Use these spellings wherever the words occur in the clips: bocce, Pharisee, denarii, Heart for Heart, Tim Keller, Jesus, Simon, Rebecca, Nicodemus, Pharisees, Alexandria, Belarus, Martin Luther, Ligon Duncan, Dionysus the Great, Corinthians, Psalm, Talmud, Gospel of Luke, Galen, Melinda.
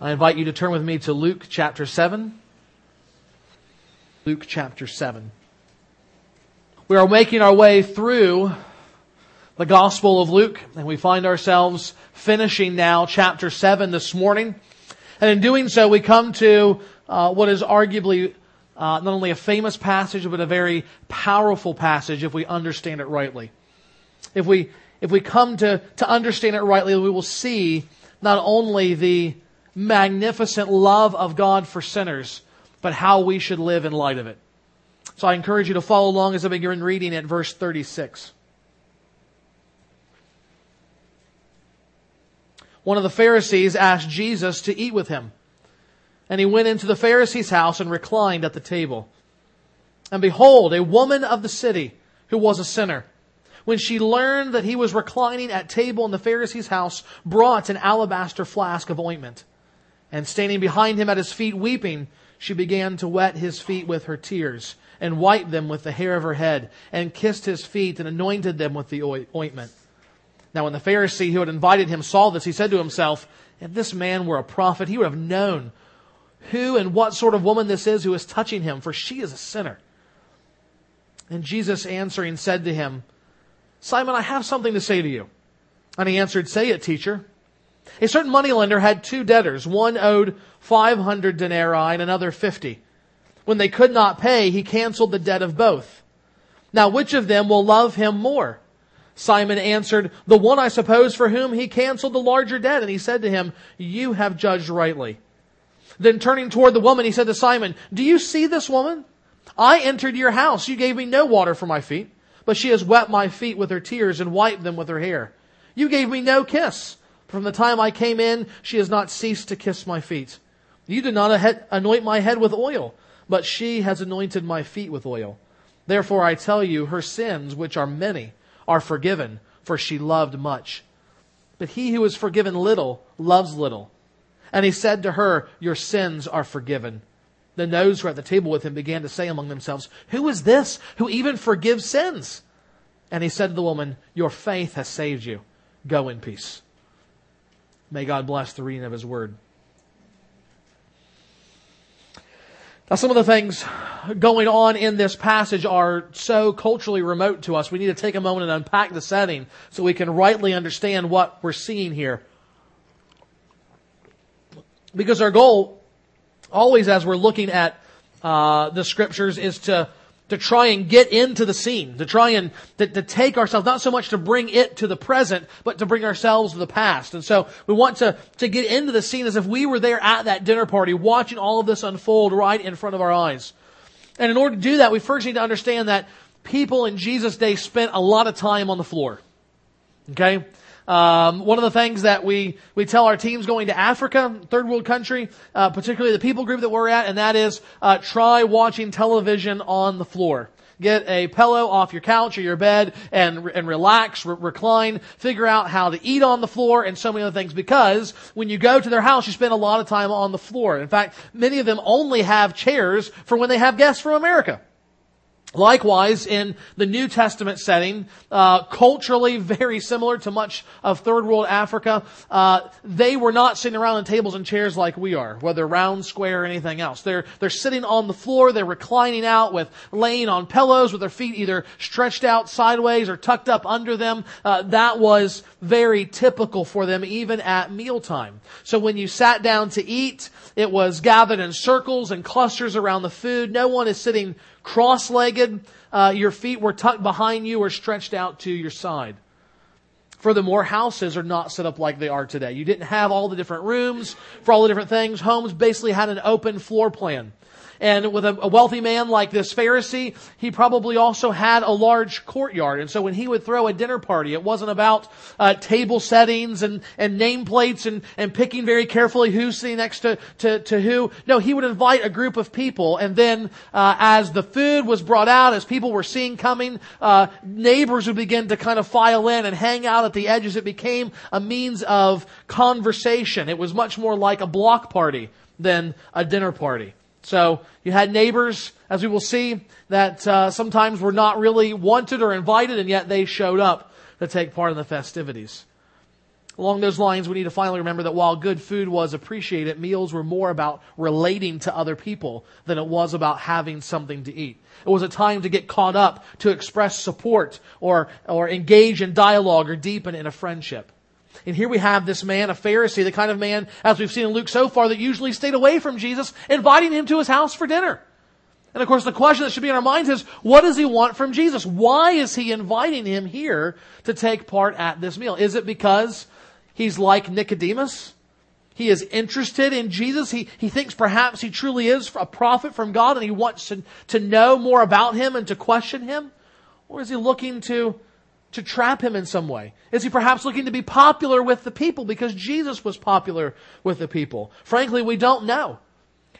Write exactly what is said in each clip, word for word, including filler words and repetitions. I invite you to turn with me to Luke chapter seven. Luke chapter seven. We are making our way through the Gospel of Luke, and we find ourselves finishing now chapter seven this morning. And in doing so, we come to uh, what is arguably uh, not only a famous passage, but a very powerful passage if we understand it rightly. If we if we come to, to understand it rightly, we will see not only the magnificent love of God for sinners, but how we should live in light of it. So I encourage you to follow along as I begin reading at verse thirty-six. One of the Pharisees asked Jesus to eat with him. And he went into the Pharisee's house and reclined at the table. And behold, a woman of the city who was a sinner, when she learned that he was reclining at table in the Pharisee's house, brought an alabaster flask of ointment. And standing behind him at his feet weeping, she began to wet his feet with her tears and wiped them with the hair of her head and kissed his feet and anointed them with the ointment. Now when the Pharisee who had invited him saw this, he said to himself, if this man were a prophet, he would have known who and what sort of woman this is who is touching him, for she is a sinner. And Jesus answering said to him, Simon, I have something to say to you. And he answered, say it, teacher. A certain moneylender had two debtors. One owed five hundred denarii and another fifty. When they could not pay, he canceled the debt of both. Now which of them will love him more? Simon answered, the one, I suppose, for whom he canceled the larger debt. And he said to him, you have judged rightly. Then turning toward the woman, he said to Simon, do you see this woman? I entered your house. You gave me no water for my feet, but she has wet my feet with her tears and wiped them with her hair. You gave me no kiss. From the time I came in, she has not ceased to kiss my feet. You did not anoint my head with oil, but she has anointed my feet with oil. Therefore I tell you, her sins, which are many, are forgiven, for she loved much. But he who is forgiven little, loves little. And he said to her, your sins are forgiven. Then those who were at the table with him began to say among themselves, who is this who even forgives sins? And he said to the woman, your faith has saved you. Go in peace. May God bless the reading of his word. Now, some of the things going on in this passage are so culturally remote to us. We need to take a moment and unpack the setting so we can rightly understand what we're seeing here. Because our goal always, as we're looking at uh, the scriptures, is to to try and get into the scene, to try and to, to take ourselves, not so much to bring it to the present, but to bring ourselves to the past. And so we want to to get into the scene as if we were there at that dinner party, watching all of this unfold right in front of our eyes. And in order to do that, we first need to understand that people in Jesus' day spent a lot of time on the floor. Okay? Um, one of the things that we, we tell our teams going to Africa, third world country, uh, particularly the people group that we're at, and that is, uh, try watching television on the floor. Get a pillow off your couch or your bed and, and relax, re- recline, figure out how to eat on the floor and so many other things, because when you go to their house, you spend a lot of time on the floor. In fact, many of them only have chairs for when they have guests from America. Likewise, in the New Testament setting, uh, culturally very similar to much of third world Africa, uh, they were not sitting around on tables and chairs like we are, whether round, square, or anything else. They're, they're sitting on the floor, they're reclining out with, laying on pillows with their feet either stretched out sideways or tucked up under them. Uh, that was very typical for them even at mealtime. So when you sat down to eat, it was gathered in circles and clusters around the food. No one is sitting cross-legged, uh, your feet were tucked behind you or stretched out to your side. Furthermore, houses are not set up like they are today. You didn't have all the different rooms for all the different things. Homes basically had an open floor plan. And with a, a wealthy man like this Pharisee, he probably also had a large courtyard. And so when he would throw a dinner party, it wasn't about uh, table settings and, and nameplates and, and picking very carefully who's sitting next to, to, to who. No, he would invite a group of people. And then uh, as the food was brought out, as people were seen coming, uh, neighbors would begin to kind of file in and hang out at the edges. It became a means of conversation. It was much more like a block party than a dinner party. So you had neighbors, as we will see, that uh, sometimes were not really wanted or invited, and yet they showed up to take part in the festivities. Along those lines, we need to finally remember that while good food was appreciated, meals were more about relating to other people than it was about having something to eat. It was a time to get caught up, to express support, or, or engage in dialogue, or deepen in a friendship. And here we have this man, a Pharisee, the kind of man, as we've seen in Luke so far, that usually stayed away from Jesus, inviting him to his house for dinner. And of course, the question that should be in our minds is, what does he want from Jesus? Why is he inviting him here to take part at this meal? Is it because he's like Nicodemus? He is interested in Jesus. He, he thinks perhaps he truly is a prophet from God, and he wants to, to know more about him and to question him? Or is he looking to, to trap him in some way? Is he perhaps looking to be popular with the people because Jesus was popular with the people? Frankly, we don't know.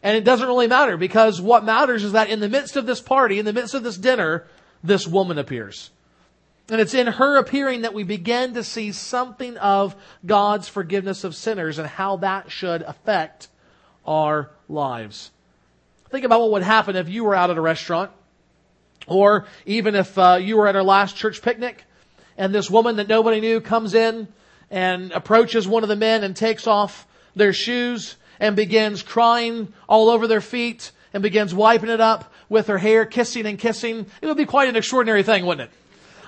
And it doesn't really matter, because what matters is that in the midst of this party, in the midst of this dinner, this woman appears. And it's in her appearing that we begin to see something of God's forgiveness of sinners and how that should affect our lives. Think about what would happen if you were out at a restaurant, or even if uh, you were at our last church picnic, and this woman that nobody knew comes in and approaches one of the men and takes off their shoes and begins crying all over their feet and begins wiping it up with her hair, kissing and kissing. It would be quite an extraordinary thing, wouldn't it?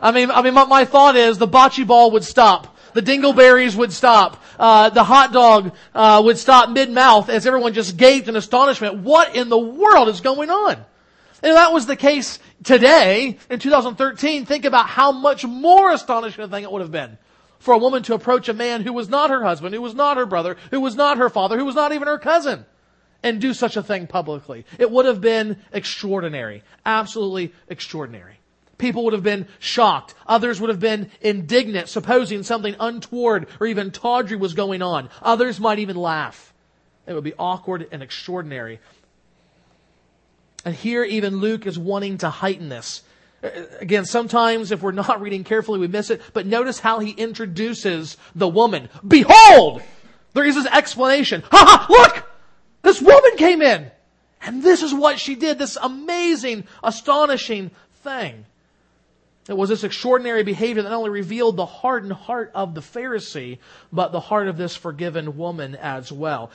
I mean, I mean, my, my thought is the bocce ball would stop. The dingleberries would stop. Uh, the hot dog uh, would stop mid-mouth as everyone just gaped in astonishment. What in the world is going on? And if that was the case today, in two thousand thirteen, think about how much more astonishing a thing it would have been for a woman to approach a man who was not her husband, who was not her brother, who was not her father, who was not even her cousin, and do such a thing publicly. It would have been extraordinary, absolutely extraordinary. People would have been shocked. Others would have been indignant, supposing something untoward or even tawdry was going on. Others might even laugh. It would be awkward and extraordinary. And here even Luke is wanting to heighten this. Again, sometimes if we're not reading carefully, we miss it. But notice how he introduces the woman. Behold! There is this explanation. Ha ha! Look! This woman came in! And this is what she did. This amazing, astonishing thing. It was this extraordinary behavior that not only revealed the hardened heart of the Pharisee, but the heart of this forgiven woman as well.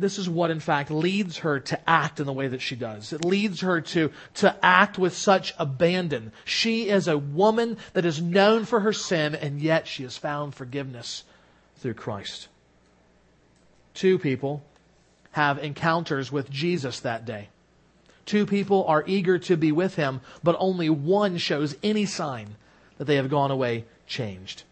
This is what, in fact, leads her to act in the way that she does. It leads her to, to act with such abandon. She is a woman that is known for her sin, and yet she has found forgiveness through Christ. Two people have encounters with Jesus that day. Two people are eager to be with him, but only one shows any sign that they have gone away changed.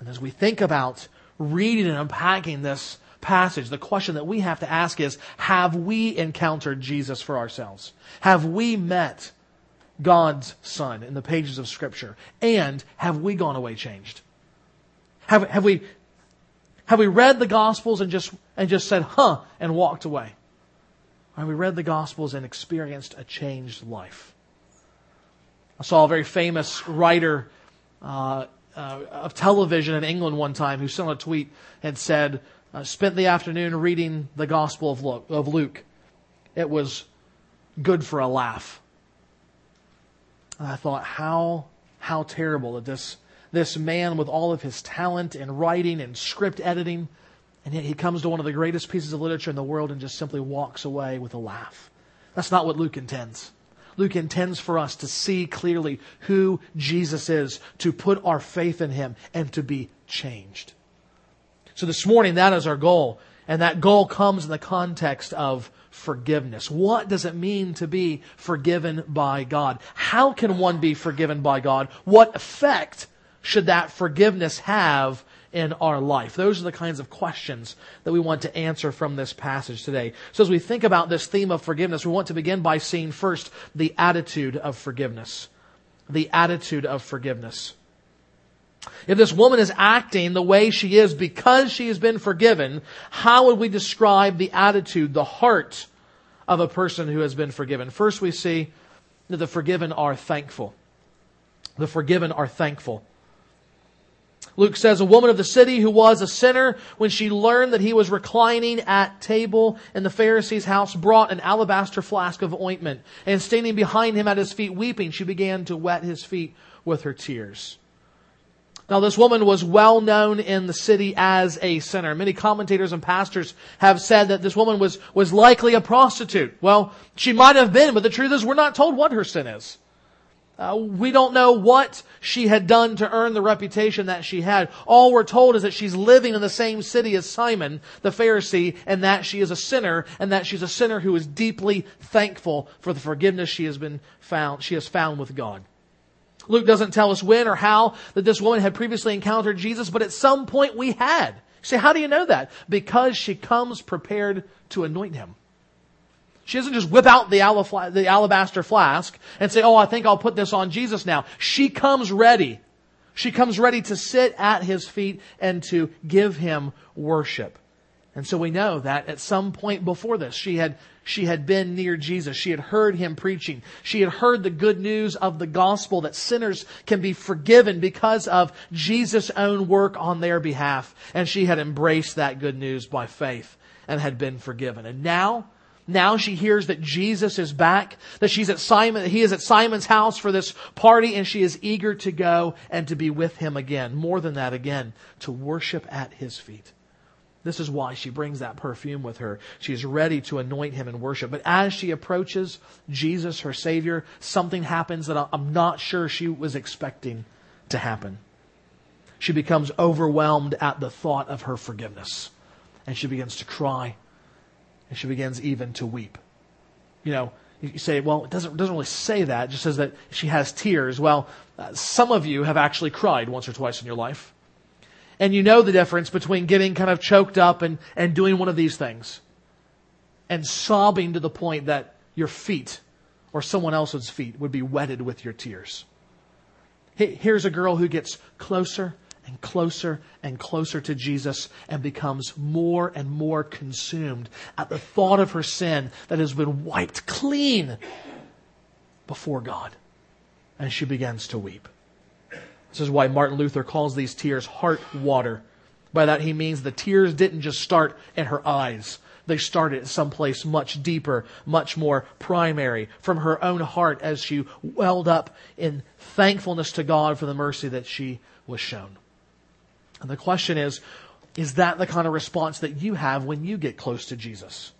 And as we think about reading and unpacking this passage, the question that we have to ask is, have we encountered Jesus for ourselves? Have we met God's Son in the pages of Scripture? And have we gone away changed? Have, have we, have we read the Gospels and just, and just said, huh, and walked away? Or we read the Gospels and experienced a changed life? I saw a very famous writer uh, uh, of television in England one time who sent a tweet and said, uh, spent the afternoon reading the Gospel of Luke, of Luke. It was good for a laugh. And I thought, how how terrible that this, this man with all of his talent in writing and script editing, and yet he comes to one of the greatest pieces of literature in the world and just simply walks away with a laugh. That's not what Luke intends. Luke intends for us to see clearly who Jesus is, to put our faith in him, and to be changed. So this morning, that is our goal. And that goal comes in the context of forgiveness. What does it mean to be forgiven by God? How can one be forgiven by God? What effect should that forgiveness have in our life? Those are the kinds of questions that we want to answer from this passage today. So as we think about this theme of forgiveness, we want to begin by seeing first the attitude of forgiveness. The attitude of forgiveness. If this woman is acting the way she is because she has been forgiven, how would we describe the attitude, the heart of a person who has been forgiven? First, we see that the forgiven are thankful. The forgiven are thankful. Luke says, a woman of the city who was a sinner, when she learned that he was reclining at table in the Pharisee's house, brought an alabaster flask of ointment, and standing behind him at his feet weeping, she began to wet his feet with her tears. Now, this woman was well known in the city as a sinner. Many commentators and pastors have said that this woman was, was likely a prostitute. Well, she might have been, but the truth is we're not told what her sin is. Uh, we don't know what she had done to earn the reputation that she had. All we're told is that she's living in the same city as Simon the Pharisee, and that she is a sinner, and that she's a sinner who is deeply thankful for the forgiveness she has been found, she has found with God. Luke doesn't tell us when or how that this woman had previously encountered Jesus, but at some point we had. See, how do you know that? Because she comes prepared to anoint him. She doesn't just whip out the alabaster flask and say, oh, I think I'll put this on Jesus now. She comes ready. She comes ready to sit at his feet and to give him worship. And so we know that at some point before this, she had, she had been near Jesus. She had heard him preaching. She had heard the good news of the gospel that sinners can be forgiven because of Jesus' own work on their behalf. And she had embraced that good news by faith and had been forgiven. And now, Now she hears that Jesus is back, that she's at Simon, he is at Simon's house for this party, and she is eager to go and to be with him again. More than that, again, to worship at his feet. This is why she brings that perfume with her. She's ready to anoint him in worship. But as she approaches Jesus, her Savior, something happens that I'm not sure she was expecting to happen. She becomes overwhelmed at the thought of her forgiveness, and she begins to cry. And she begins even to weep. You know, you say, well, it doesn't, doesn't really say that. It just says that she has tears. Well, uh, some of you have actually cried once or twice in your life. And you know the difference between getting kind of choked up and, and doing one of these things. And sobbing to the point that your feet or someone else's feet would be wetted with your tears. Here's a girl who gets closer and closer and closer to Jesus and becomes more and more consumed at the thought of her sin that has been wiped clean before God. And she begins to weep. This is why Martin Luther calls these tears heart water. By that he means the tears didn't just start in her eyes. They started at someplace much deeper, much more primary, from her own heart as she welled up in thankfulness to God for the mercy that she was shown. And the question is, is that the kind of response that you have when you get close to Jesus?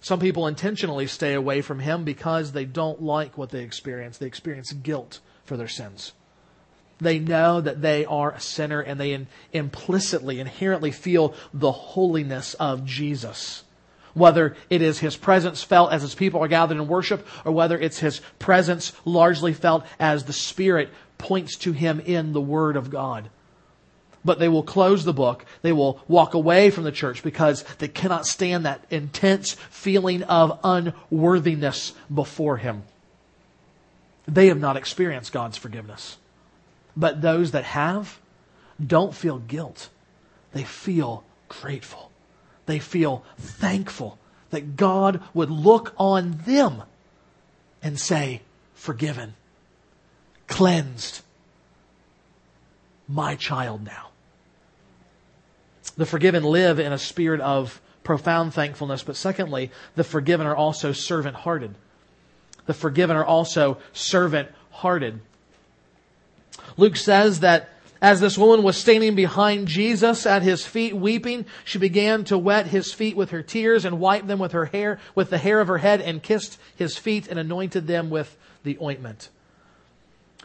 Some people intentionally stay away from him because they don't like what they experience. They experience guilt for their sins. They know that they are a sinner, and they in, implicitly, inherently feel the holiness of Jesus. Whether it is his presence felt as his people are gathered in worship, or whether it's his presence largely felt as the Spirit points to him in the Word of God. But they will close the book. They will walk away from the church because they cannot stand that intense feeling of unworthiness before him. They have not experienced God's forgiveness. But those that have don't feel guilt. They feel grateful. They feel thankful that God would look on them and say, forgiven, cleansed, my child now. The forgiven live in a spirit of profound thankfulness, but secondly, the forgiven are also servant-hearted. The forgiven are also servant-hearted. Luke says that as this woman was standing behind Jesus at his feet weeping, she began to wet his feet with her tears and wiped them with her hair, with the hair of her head, and kissed his feet and anointed them with the ointment.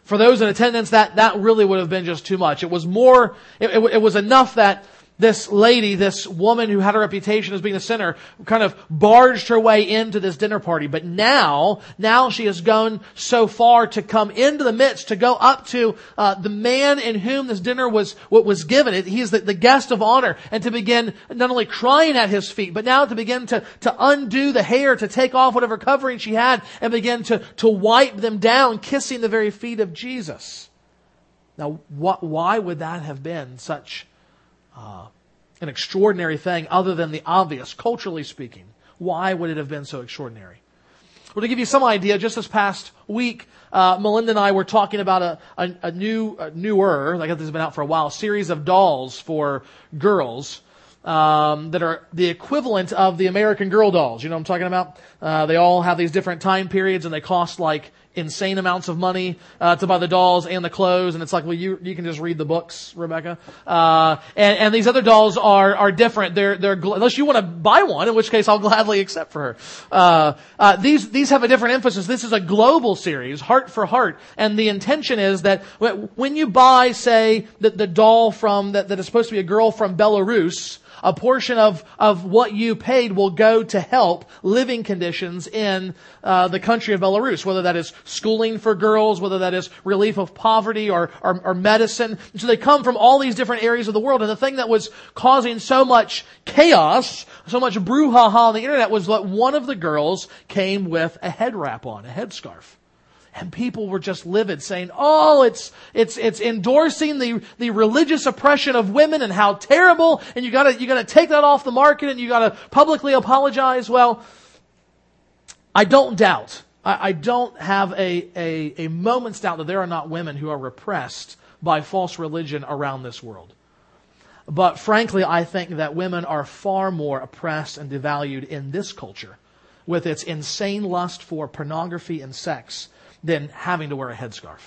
For those in attendance, that, that really would have been just too much. It was more, it, it, it was enough that this lady, this woman who had a reputation as being a sinner, kind of barged her way into this dinner party. But now, now she has gone so far to come into the midst, to go up to uh, the man in whom this dinner was what was given. It, he is the, the guest of honor, and to begin not only crying at his feet, but now to begin to to undo the hair, to take off whatever covering she had, and begin to to wipe them down, kissing the very feet of Jesus. Now, what, why would that have been such Uh, an extraordinary thing other than the obvious, culturally speaking? Why would it have been so extraordinary? Well, to give you some idea, just this past week, uh, Melinda and I were talking about a, a, a new, a newer, like this has been out for a while, series of dolls for girls um, that are the equivalent of the American Girl dolls. You know what I'm talking about? Uh, they all have these different time periods, and they cost like, insane amounts of money uh, to buy the dolls and the clothes. And it's like, well, you you can just read the books, Rebecca. Uh, and, and these other dolls are are different. They're they're unless you want to buy one, in which case I'll gladly accept for her. Uh, uh, these these have a different emphasis. This is a global series, Heart for Heart, and the intention is that when you buy, say, the, the doll from that, that is supposed to be a girl from Belarus, a portion of, of what you paid will go to help living conditions in uh, the country of Belarus, whether that is schooling for girls, whether that is relief of poverty or, or, or medicine. And so they come from all these different areas of the world. And the thing that was causing so much chaos, so much brouhaha on the internet was that one of the girls came with a head wrap on, a headscarf. And people were just livid, saying, "Oh, it's it's it's endorsing the the religious oppression of women, and how terrible! And you gotta you gotta take that off the market, and you gotta publicly apologize." Well, I don't doubt, I, I don't have a, a a moment's doubt that there are not women who are repressed by false religion around this world. But frankly, I think that women are far more oppressed and devalued in this culture, with its insane lust for pornography and sex, than having to wear a headscarf.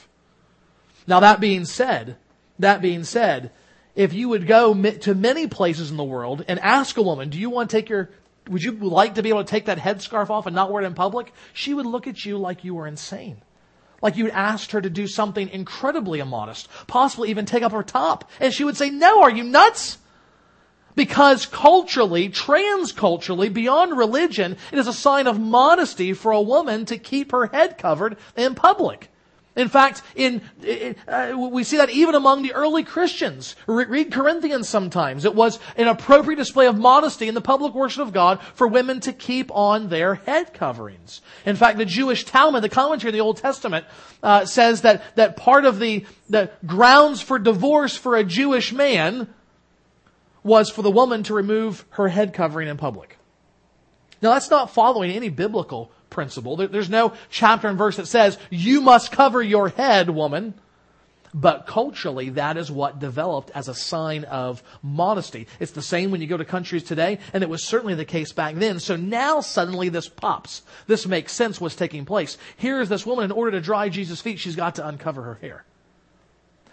Now that being said, that being said, if you would go to many places in the world and ask a woman, do you want to take your, would you like to be able to take that headscarf off and not wear it in public? She would look at you like you were insane. Like you'd asked her to do something incredibly immodest, possibly even take up her top. And she would say, no, are you nuts? Because culturally, transculturally, beyond religion, it is a sign of modesty for a woman to keep her head covered in public. In fact, in, in uh, we see that even among the early Christians. Re- read Corinthians sometimes. It was an appropriate display of modesty in the public worship of God for women to keep on their head coverings. In fact, the Jewish Talmud, the commentary of the Old Testament, uh, says that, that part of the, the grounds for divorce for a Jewish man was for the woman to remove her head covering in public. Now, that's not following any biblical principle. There, there's no chapter and verse that says, you must cover your head, woman. But culturally, that is what developed as a sign of modesty. It's the same when you go to countries today, and it was certainly the case back then. So now suddenly this pops. This makes sense what's taking place. Here is this woman, in order to dry Jesus' feet, she's got to uncover her hair.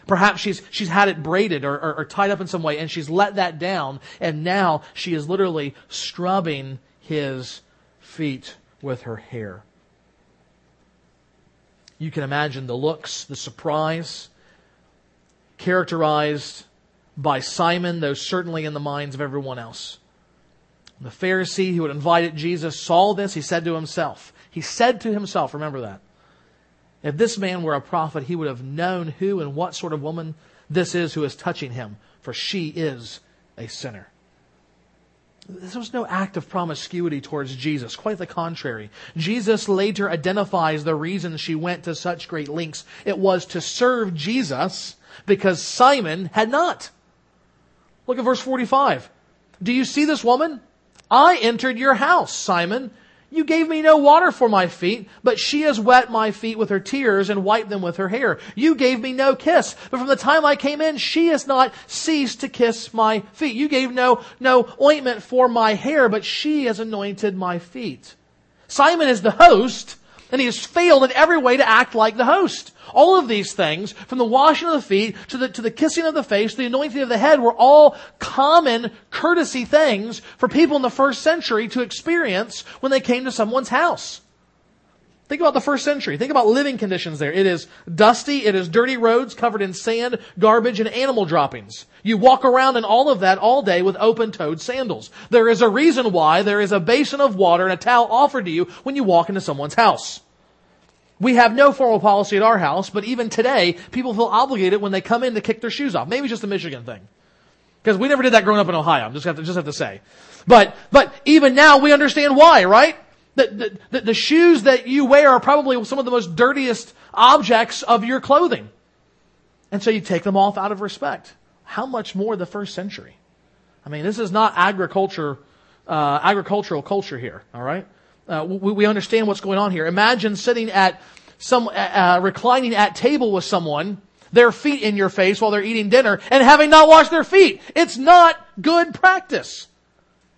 Perhaps she's she's had it braided or, or, or tied up in some way, and she's let that down, and now she is literally scrubbing his feet with her hair. You can imagine the looks, the surprise, characterized by Simon, though certainly in the minds of everyone else. The Pharisee who had invited Jesus saw this. He said to himself, he said to himself, remember that, if this man were a prophet, he would have known who and what sort of woman this is who is touching him, for she is a sinner. This was no act of promiscuity towards Jesus. Quite the contrary. Jesus later identifies the reason she went to such great lengths. It was to serve Jesus because Simon had not. Look at verse forty-five. Do you see this woman? I entered your house, Simon. You gave me no water for my feet, but she has wet my feet with her tears and wiped them with her hair. You gave me no kiss, but from the time I came in, she has not ceased to kiss my feet. You gave no, no ointment for my hair, but she has anointed my feet. Simon is the host, and he has failed in every way to act like the host. All of these things, from the washing of the feet to the, to the kissing of the face, the anointing of the head, were all common courtesy things for people in the first century to experience when they came to someone's house. Think about the first century. Think about living conditions there. It is dusty. It is dirty roads covered in sand, garbage, and animal droppings. You walk around in all of that all day with open-toed sandals. There is a reason why there is a basin of water and a towel offered to you when you walk into someone's house. We have no formal policy at our house, but even today, people feel obligated when they come in to kick their shoes off. Maybe it's just a Michigan thing, because we never did that growing up in Ohio. I'm just have to just have to say, but but even now we understand why, right? The, the, the shoes that you wear are probably some of the most dirtiest objects of your clothing, and so you take them off out of respect. How much more the first century? I mean, this is not agriculture, uh, agricultural culture here. All right. Uh, we, we understand what's going on here. Imagine sitting at some, uh, reclining at table with someone, their feet in your face while they're eating dinner and having not washed their feet. It's not good practice.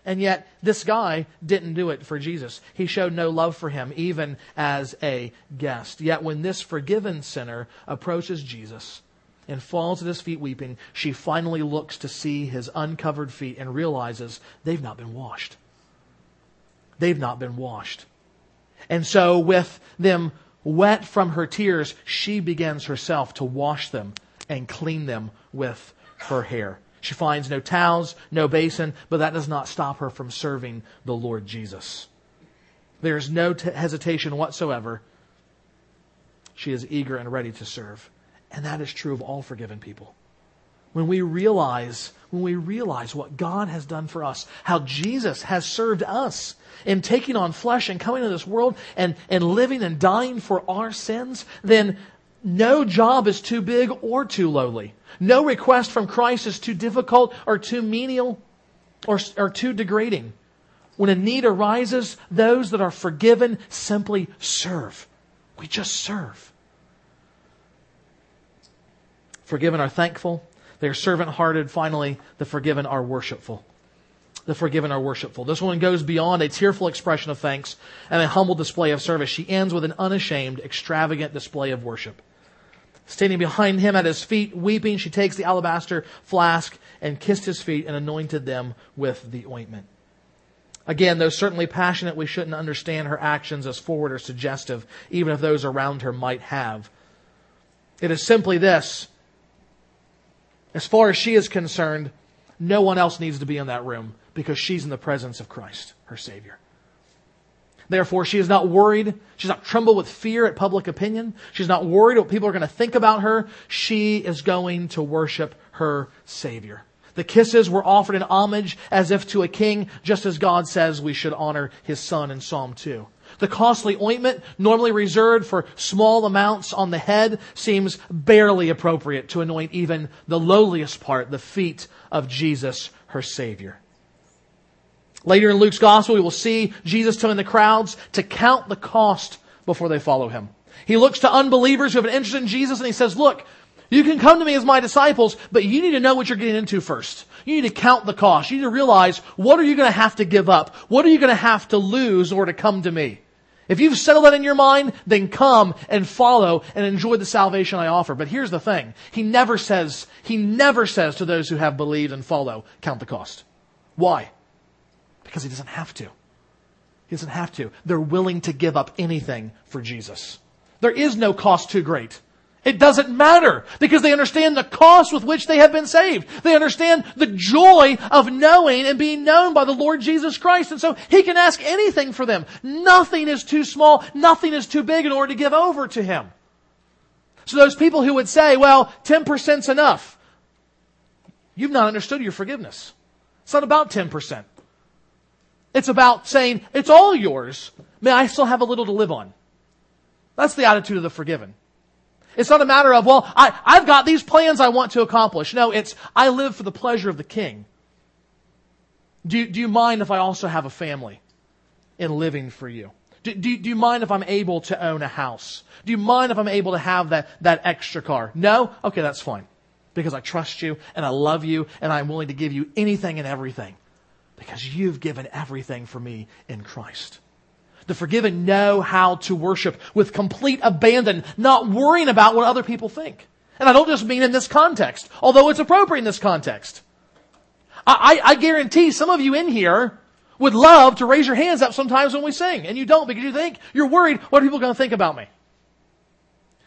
And yet, this guy didn't do it for Jesus. He showed no love for him, even as a guest. Yet when this forgiven sinner approaches Jesus and falls at his feet weeping, she finally looks to see his uncovered feet and realizes they've not been washed. They've not been washed. And so with them wet from her tears, she begins herself to wash them and clean them with her hair. She finds no towels, no basin, but that does not stop her from serving the Lord Jesus. There is no t- hesitation whatsoever. She is eager and ready to serve. And that is true of all forgiven people. When we realize, when we realize what God has done for us, how Jesus has served us in taking on flesh and coming into this world and, and living and dying for our sins, then no job is too big or too lowly. No request from Christ is too difficult or too menial or, or too degrading. When a need arises, those that are forgiven simply serve. We just serve. Forgiven are thankful. They are servant-hearted. Finally, the forgiven are worshipful. The forgiven are worshipful. This woman goes beyond a tearful expression of thanks and a humble display of service. She ends with an unashamed, extravagant display of worship. Standing behind him at his feet, weeping, she takes the alabaster flask and kissed his feet and anointed them with the ointment. Again, though certainly passionate, we shouldn't understand her actions as forward or suggestive, even if those around her might have. It is simply this. As far as she is concerned, no one else needs to be in that room because she's in the presence of Christ, her Savior. Therefore, she is not worried. She's not trembled with fear at public opinion. She's not worried what people are going to think about her. She is going to worship her Savior. The kisses were offered in homage as if to a king, just as God says we should honor his son in Psalm two. The costly ointment, normally reserved for small amounts on the head, seems barely appropriate to anoint even the lowliest part, the feet of Jesus, her Savior. Later in Luke's gospel, we will see Jesus telling the crowds to count the cost before they follow him. He looks to unbelievers who have an interest in Jesus and he says, look, you can come to me as my disciples, but you need to know what you're getting into first. You need to count the cost. You need to realize, what are you going to have to give up? What are you going to have to lose in order to come to me? If you've settled that in your mind, then come and follow and enjoy the salvation I offer. But here's the thing. He never says, he never says to those who have believed and follow, count the cost. Why? Because he doesn't have to. He doesn't have to. They're willing to give up anything for Jesus. There is no cost too great. It doesn't matter because they understand the cost with which they have been saved. They understand the joy of knowing and being known by the Lord Jesus Christ. And so he can ask anything for them. Nothing is too small. Nothing is too big in order to give over to him. So those people who would say, well, ten percent's enough. You've not understood your forgiveness. It's not about ten percent. It's about saying, it's all yours. May I still have a little to live on? That's the attitude of the forgiven. It's not a matter of, well, I, I've got these plans I want to accomplish. No, it's, I live for the pleasure of the King. Do, do you mind if I also have a family in living for you? Do, do, do you mind if I'm able to own a house? Do you mind if I'm able to have that, that extra car? No? Okay, that's fine. Because I trust you and I love you and I'm willing to give you anything and everything. Because you've given everything for me in Christ. The forgiven know how to worship with complete abandon, not worrying about what other people think. And I don't just mean in this context, although it's appropriate in this context. I, I, I guarantee some of you in here would love to raise your hands up sometimes when we sing. And you don't because you think you're worried, what are people going to think about me?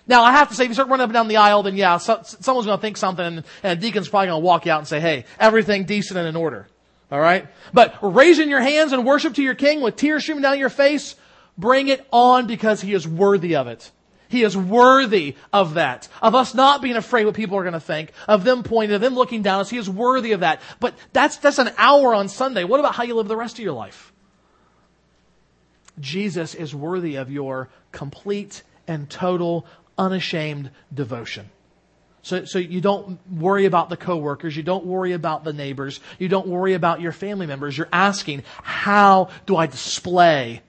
Now, I have to say, if you start running up and down the aisle, then yeah, so, someone's going to think something and a deacon's probably going to walk you out and say, hey, everything decent and in order. All right? But raising your hands and worship to your King with tears streaming down your face, bring it on because he is worthy of it. He is worthy of that. Of us not being afraid what people are going to think, of them pointing, of them looking down at us. He is worthy of that. But that's, that's an hour on Sunday. What about how you live the rest of your life? Jesus is worthy of your complete and total, unashamed devotion. So, so you don't worry about the coworkers. You don't worry about the neighbors. You don't worry about your family members. You're asking, how do I display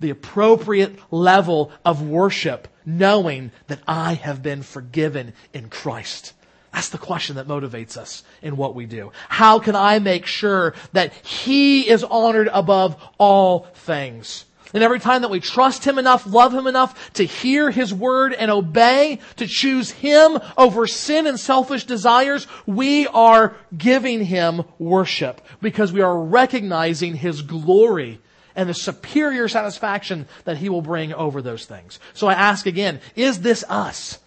the appropriate level of worship knowing that I have been forgiven in Christ? That's the question that motivates us in what we do. How can I make sure that He is honored above all things? And every time that we trust Him enough, love Him enough to hear His word and obey, to choose Him over sin and selfish desires, we are giving Him worship because we are recognizing His glory and the superior satisfaction that He will bring over those things. So I ask again, is this us?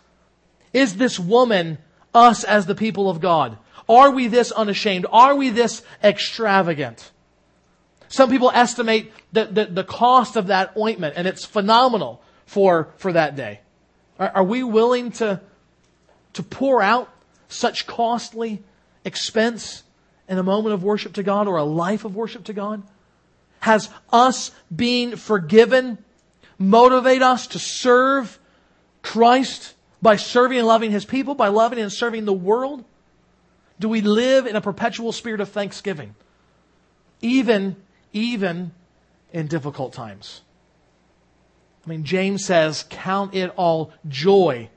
Is this woman us as the people of God? Are we this unashamed? Are we this extravagant? Some people estimate the, the, the cost of that ointment, and it's phenomenal for, for that day. Are, are we willing to, to pour out such costly expense in a moment of worship to God or a life of worship to God? Has us being forgiven motivate us to serve Christ by serving and loving His people, by loving and serving the world? Do we live in a perpetual spirit of thanksgiving? Even, even in difficult times. I mean, James says, count it all joy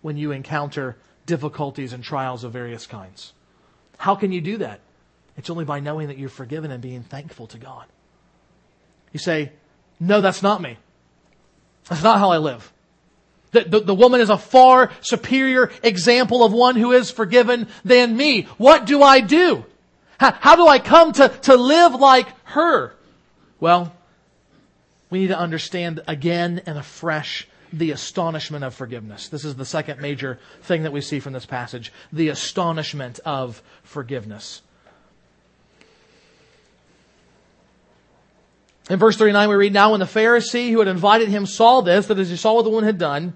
when you encounter difficulties and trials of various kinds. How can you do that? It's only by knowing that you're forgiven and being thankful to God. You say, no, that's not me. That's not how I live. The, the, the woman is a far superior example of one who is forgiven than me. What do I do? How do I come to, to live like her? Well, we need to understand again and afresh the astonishment of forgiveness. This is the second major thing that we see from this passage, the astonishment of forgiveness. In verse thirty-nine we read, now when the Pharisee who had invited him saw this, that is, he saw what the woman had done,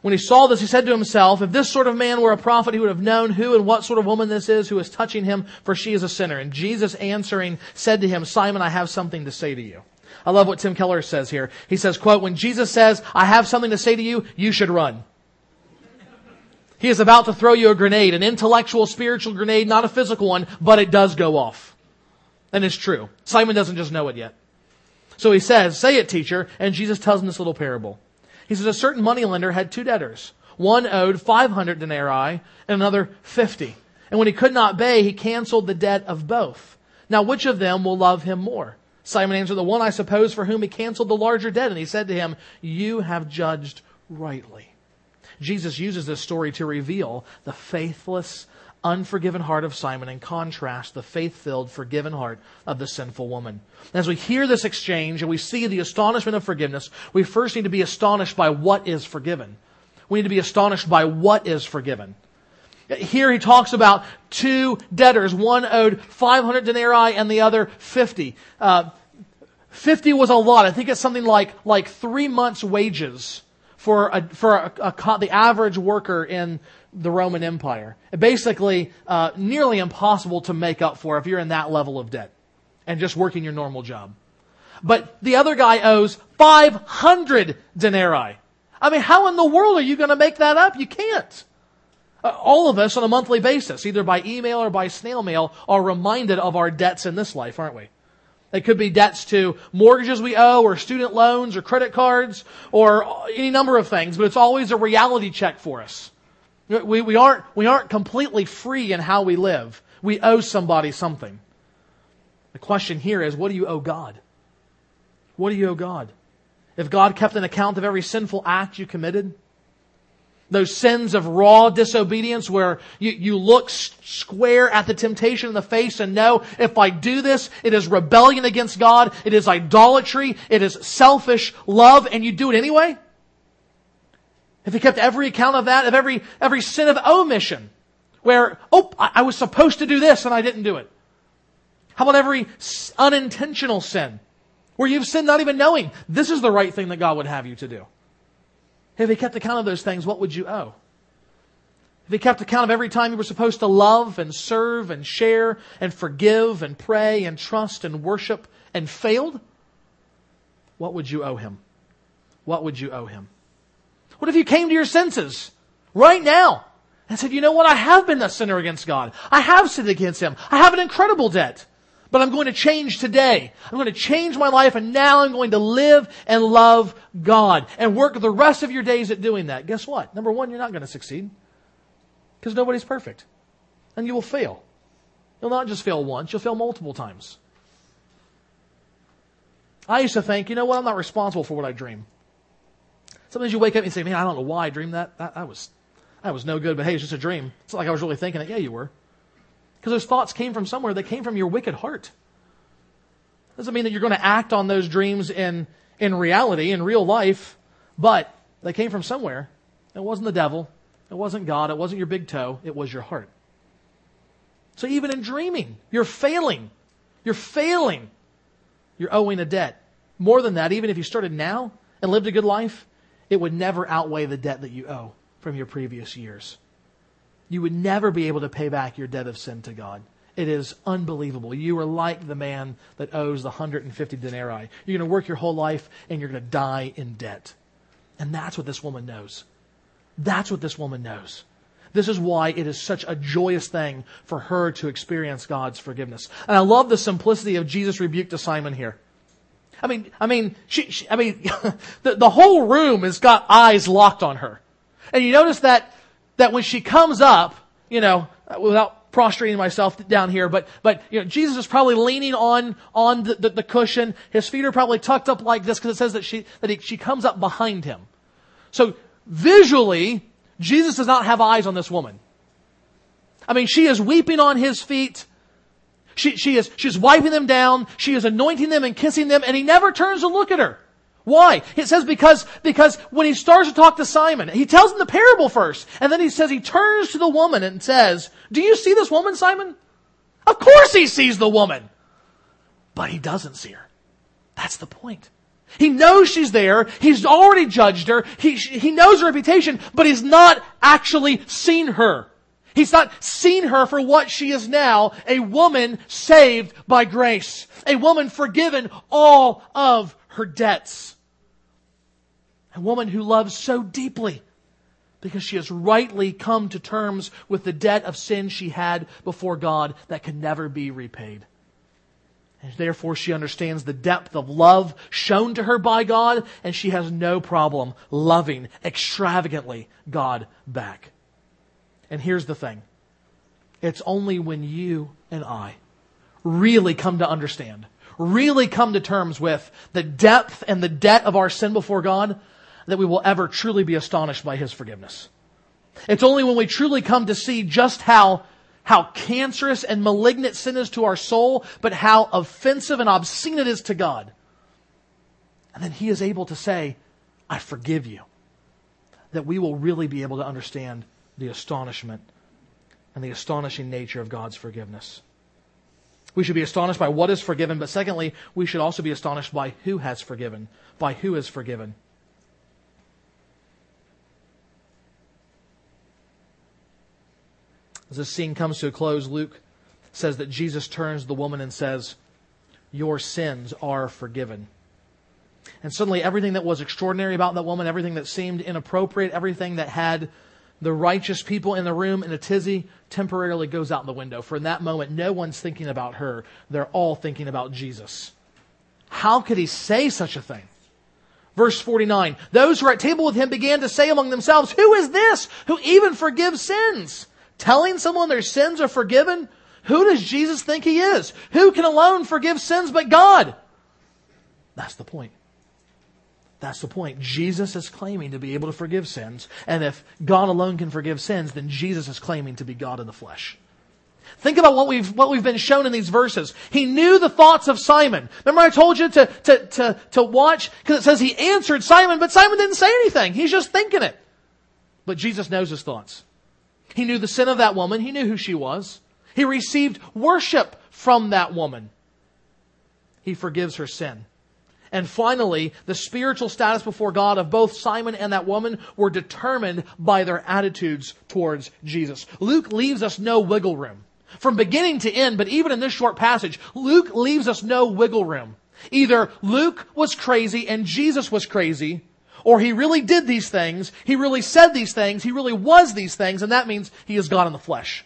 when he saw this, he said to himself, if this sort of man were a prophet, he would have known who and what sort of woman this is who is touching him, for she is a sinner. And Jesus answering said to him, Simon, I have something to say to you. I love what Tim Keller says here. He says, quote, when Jesus says, I have something to say to you, you should run. He is about to throw you a grenade, an intellectual, spiritual grenade, not a physical one, but it does go off. And it's true. Simon doesn't just know it yet. So he says, say it, teacher. And Jesus tells him this little parable. He says, a certain moneylender had two debtors. One owed five hundred denarii and another fifty. And when he could not pay, he canceled the debt of both. Now, which of them will love him more? Simon answered, the one, I suppose, for whom he canceled the larger debt. And he said to him, you have judged rightly. Jesus uses this story to reveal the faithless, unforgiven heart of Simon and contrast the faith-filled, forgiven heart of the sinful woman. As we hear this exchange and we see the astonishment of forgiveness, we first need to be astonished by what is forgiven. We need to be astonished by what is forgiven. Here he talks about two debtors. One owed five hundred denarii and the other fifty. Uh, fifty was a lot. I think it's something like, like three months' wages for a, for a, a, the average worker in the Roman Empire. Basically, uh, nearly impossible to make up for if you're in that level of debt and just working your normal job. But the other guy owes five hundred denarii. I mean, how in the world are you going to make that up? You can't. Uh, all of us on a monthly basis, either by email or by snail mail, are reminded of our debts in this life, aren't we? They could be debts to mortgages we owe or student loans or credit cards or any number of things, but it's always a reality check for us. We, we aren't, we aren't completely free in how we live. We owe somebody something. The question here is, what do you owe God? What do you owe God? If God kept an account of every sinful act you committed, those sins of raw disobedience where you, you look square at the temptation in the face and know, if I do this, it is rebellion against God, it is idolatry, it is selfish love, and you do it anyway? If he kept every account of that, of every every sin of omission, where, oh, I, I was supposed to do this and I didn't do it. How about every unintentional sin, where you've sinned not even knowing this is the right thing that God would have you to do? If he kept account of those things, what would you owe? If he kept account of every time you were supposed to love and serve and share and forgive and pray and trust and worship and failed, what would you owe him? What would you owe him? What if you came to your senses right now and said, you know what? I have been a sinner against God. I have sinned against Him. I have an incredible debt, but I'm going to change today. I'm going to change my life, and now I'm going to live and love God and work the rest of your days at doing that. Guess what? Number one, you're not going to succeed. Because nobody's perfect. And you will fail. You'll not just fail once, you'll fail multiple times. I used to think, you know what, I'm not responsible for what I dream. Sometimes you wake up and say, man, I don't know why I dreamed that. That, that was that was no good, but hey, it's just a dream. It's not like I was really thinking it. Yeah, you were. Because those thoughts came from somewhere. They came from your wicked heart. Doesn't mean that you're going to act on those dreams in, in reality, in real life, but they came from somewhere. It wasn't the devil. It wasn't God. It wasn't your big toe. It was your heart. So even in dreaming, you're failing. You're failing. You're owing a debt. More than that, even if you started now and lived a good life, it would never outweigh the debt that you owe from your previous years. You would never be able to pay back your debt of sin to God. It is unbelievable. You are like the man that owes the one hundred fifty denarii. You're going to work your whole life and you're going to die in debt. And that's what this woman knows. That's what this woman knows. This is why it is such a joyous thing for her to experience God's forgiveness. And I love the simplicity of Jesus' rebuke to Simon here. I mean, I mean, she, she I mean, the, the whole room has got eyes locked on her. And you notice that, that when she comes up, you know, without prostrating myself down here, but, but, you know, Jesus is probably leaning on, on the, the, the cushion. His feet are probably tucked up like this because it says that she, that he, she comes up behind him. So visually, Jesus does not have eyes on this woman. I mean, she is weeping on his feet. She, she is, she's wiping them down. She is anointing them and kissing them, and he never turns to look at her. Why? It says because, because when he starts to talk to Simon, he tells him the parable first, and then he says, he turns to the woman and says, do you see this woman, Simon? Of course he sees the woman, but he doesn't see her. That's the point. He knows she's there. He's already judged her. He, he knows her reputation, but he's not actually seen her. He's not seen her for what she is now, a woman saved by grace, a woman forgiven all of her debts. A woman who loves so deeply because she has rightly come to terms with the debt of sin she had before God that can never be repaid. And therefore she understands the depth of love shown to her by God, and she has no problem loving extravagantly God back. And here's the thing. It's only when you and I really come to understand, really come to terms with the depth and the debt of our sin before God, that we will ever truly be astonished by His forgiveness. It's only when we truly come to see just how, how cancerous and malignant sin is to our soul, but how offensive and obscene it is to God. And then He is able to say, I forgive you. That we will really be able to understand the astonishment and the astonishing nature of God's forgiveness. We should be astonished by what is forgiven, but secondly, we should also be astonished by who has forgiven, by who is forgiven. As this scene comes to a close, Luke says that Jesus turns to the woman and says, your sins are forgiven. And suddenly everything that was extraordinary about that woman, everything that seemed inappropriate, everything that had the righteous people in the room in a tizzy temporarily goes out the window. For in that moment, no one's thinking about her. They're all thinking about Jesus. How could he say such a thing? Verse forty-nine, those who were at table with him began to say among themselves, who is this who even forgives sins? Telling someone their sins are forgiven? Who does Jesus think he is? Who can alone forgive sins but God? That's the point. That's the point. Jesus is claiming to be able to forgive sins. And if God alone can forgive sins, then Jesus is claiming to be God in the flesh. Think about what we've, what we've been shown in these verses. He knew the thoughts of Simon. Remember I told you to, to, to, to watch, because it says he answered Simon, but Simon didn't say anything. He's just thinking it. But Jesus knows his thoughts. He knew the sin of that woman. He knew who she was. He received worship from that woman. He forgives her sin. And finally, the spiritual status before God of both Simon and that woman were determined by their attitudes towards Jesus. Luke leaves us no wiggle room. From beginning to end, but even in this short passage, Luke leaves us no wiggle room. Either Luke was crazy and Jesus was crazy, or he really did these things, he really said these things, he really was these things, and that means he is God in the flesh.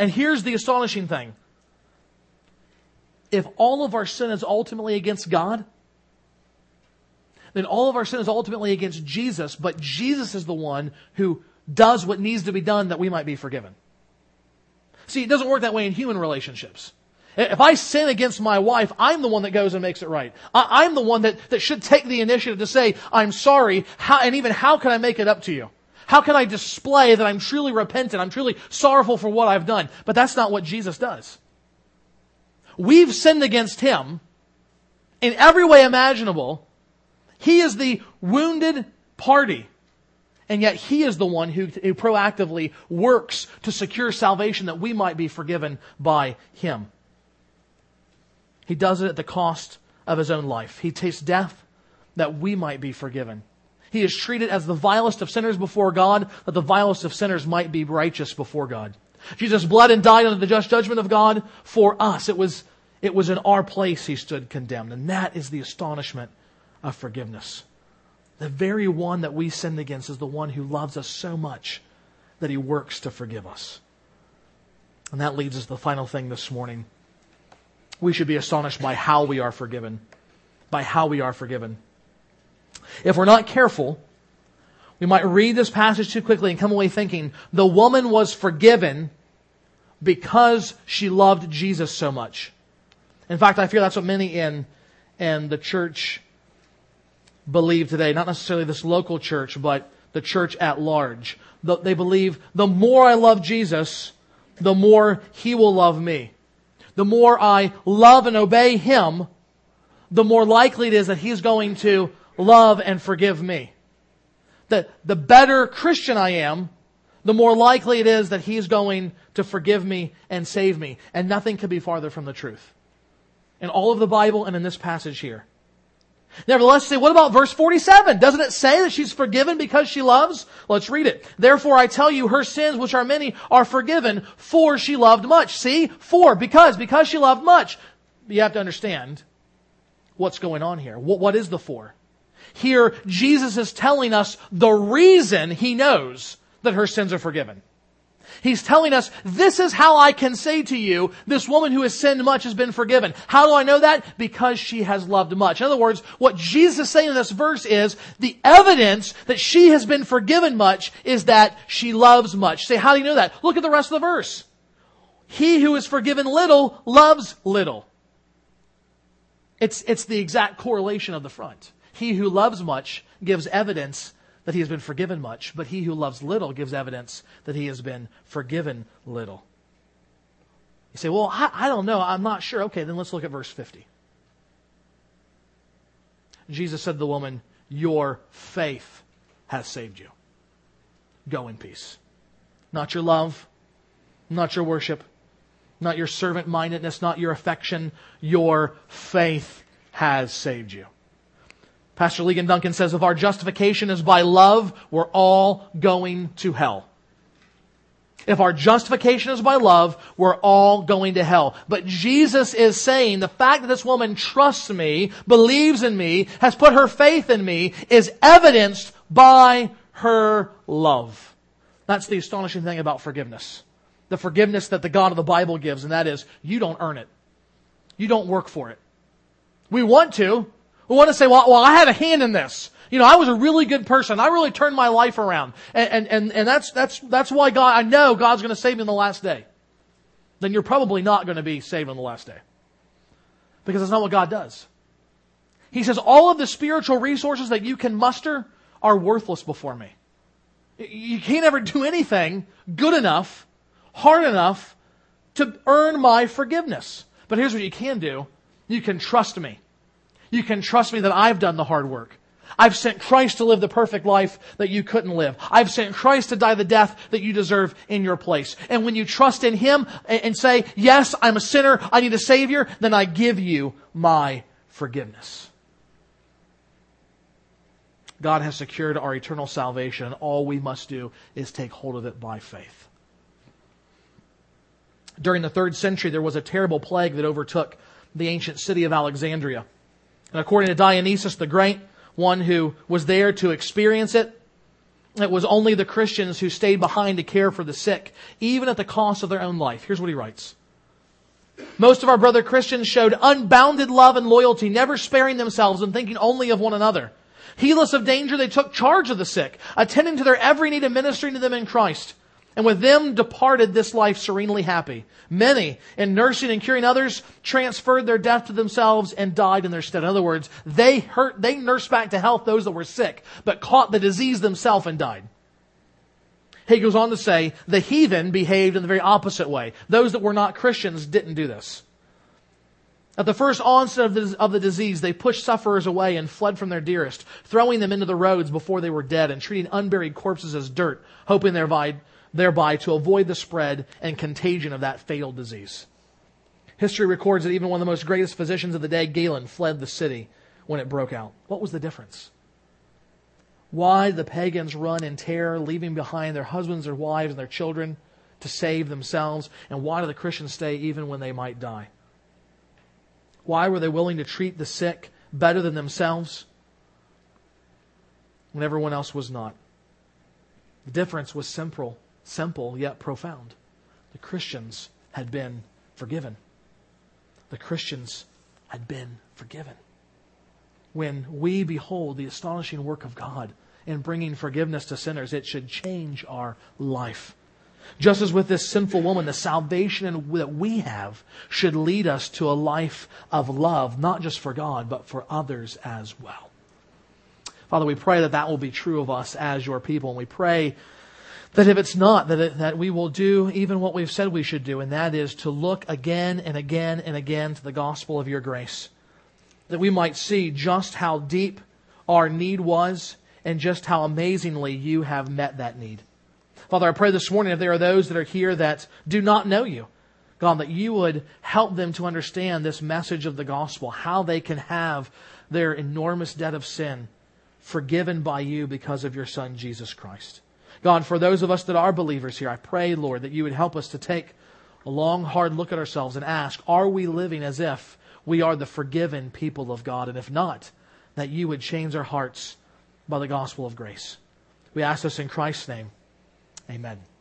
And here's the astonishing thing. If all of our sin is ultimately against God, then all of our sin is ultimately against Jesus, but Jesus is the one who does what needs to be done that we might be forgiven. See, it doesn't work that way in human relationships. If I sin against my wife, I'm the one that goes and makes it right. I, I'm the one that, that should take the initiative to say, I'm sorry, how, and even how can I make it up to you? How can I display that I'm truly repentant, I'm truly sorrowful for what I've done? But that's not what Jesus does. We've sinned against Him in every way imaginable. He is the wounded party. And yet He is the one who, who proactively works to secure salvation that we might be forgiven by Him. He does it at the cost of His own life. He tastes death that we might be forgiven. He is treated as the vilest of sinners before God, that the vilest of sinners might be righteous before God. Jesus bled and died under the just judgment of God for us. It was, it was in our place He stood condemned. And that is the astonishment of forgiveness. The very one that we sinned against is the one who loves us so much that He works to forgive us. And that leads us to the final thing this morning. We should be astonished by how we are forgiven. By how we are forgiven. If we're not careful, we might read this passage too quickly and come away thinking, the woman was forgiven because she loved Jesus so much. In fact, I fear that's what many in, in the church believe today. Not necessarily this local church, but the church at large. They believe, the more I love Jesus, the more He will love me. The more I love and obey Him, the more likely it is that He's going to love and forgive me. The, the better Christian I am, the more likely it is that He's going to forgive me and save me. And nothing could be farther from the truth. In all of the Bible and in this passage here. Nevertheless, say, what about verse forty-seven? Doesn't it say that she's forgiven because she loves? Let's read it. Therefore, I tell you, her sins, which are many, are forgiven, for she loved much. See? For, because, because she loved much. You have to understand what's going on here. What, what is the for? Here, Jesus is telling us the reason He knows that her sins are forgiven. He's telling us, this is how I can say to you, this woman who has sinned much has been forgiven. How do I know that? Because she has loved much. In other words, what Jesus is saying in this verse is, the evidence that she has been forgiven much is that she loves much. Say, how do you know that? Look at the rest of the verse. He who is forgiven little, loves little. It's, it's the exact correlation of the front. He who loves much gives evidence that he has been forgiven much, but he who loves little gives evidence that he has been forgiven little. You say, well, I, I don't know, I'm not sure. Okay, then let's look at verse fifty. Jesus said to the woman, your faith has saved you. Go in peace. Not your love, not your worship, not your servant-mindedness, not your affection. Your faith has saved you. Pastor Ligon Duncan says, if our justification is by love, we're all going to hell. If our justification is by love, we're all going to hell. But Jesus is saying, the fact that this woman trusts me, believes in me, has put her faith in me, is evidenced by her love. That's the astonishing thing about forgiveness. The forgiveness that the God of the Bible gives, and that is, you don't earn it. You don't work for it. We want to. We want to say, well, well, I had a hand in this. You know, I was a really good person. I really turned my life around. And, and, and that's, that's, that's why God, I know God's going to save me on the last day. Then you're probably not going to be saved on the last day. Because that's not what God does. He says, all of the spiritual resources that you can muster are worthless before me. You can't ever do anything good enough, hard enough to earn my forgiveness. But here's what you can do. You can trust me. You can trust me that I've done the hard work. I've sent Christ to live the perfect life that you couldn't live. I've sent Christ to die the death that you deserve in your place. And when you trust in Him and say, yes, I'm a sinner, I need a Savior, then I give you my forgiveness. God has secured our eternal salvation, and all we must do is take hold of it by faith. During the third century, there was a terrible plague that overtook the ancient city of Alexandria. And according to Dionysus the Great, one who was there to experience it, it was only the Christians who stayed behind to care for the sick, even at the cost of their own life. Here's what he writes. Most of our brother Christians showed unbounded love and loyalty, never sparing themselves and thinking only of one another. Heedless of danger, they took charge of the sick, attending to their every need and ministering to them in Christ. And with them departed this life serenely happy. Many, in nursing and curing others, transferred their death to themselves and died in their stead. In other words, they hurt, they nursed back to health those that were sick, but caught the disease themselves and died. He goes on to say, the heathen behaved in the very opposite way. Those that were not Christians didn't do this. At the first onset of the, of the disease, they pushed sufferers away and fled from their dearest, throwing them into the roads before they were dead and treating unburied corpses as dirt, hoping thereby, thereby to avoid the spread and contagion of that fatal disease. History records that even one of the most greatest physicians of the day, Galen, fled the city when it broke out. What was the difference? Why did the pagans run in terror, leaving behind their husbands, their wives, and their children to save themselves? And why do the Christians stay even when they might die? Why were they willing to treat the sick better than themselves when everyone else was not? The difference was simple, simple yet profound. The Christians had been forgiven. The Christians had been forgiven. When we behold the astonishing work of God in bringing forgiveness to sinners, it should change our life. Just as with this sinful woman, the salvation that we have should lead us to a life of love, not just for God, but for others as well. Father, we pray that that will be true of us as your people. And we pray that if it's not, that it, that we will do even what we've said we should do, and that is to look again and again and again to the gospel of your grace, that we might see just how deep our need was and just how amazingly you have met that need. Father, I pray this morning if there are those that are here that do not know you, God, that you would help them to understand this message of the gospel, how they can have their enormous debt of sin forgiven by you because of your Son, Jesus Christ. God, for those of us that are believers here, I pray, Lord, that you would help us to take a long, hard look at ourselves and ask, are we living as if we are the forgiven people of God? And if not, that you would change our hearts by the gospel of grace. We ask this in Christ's name. Amen.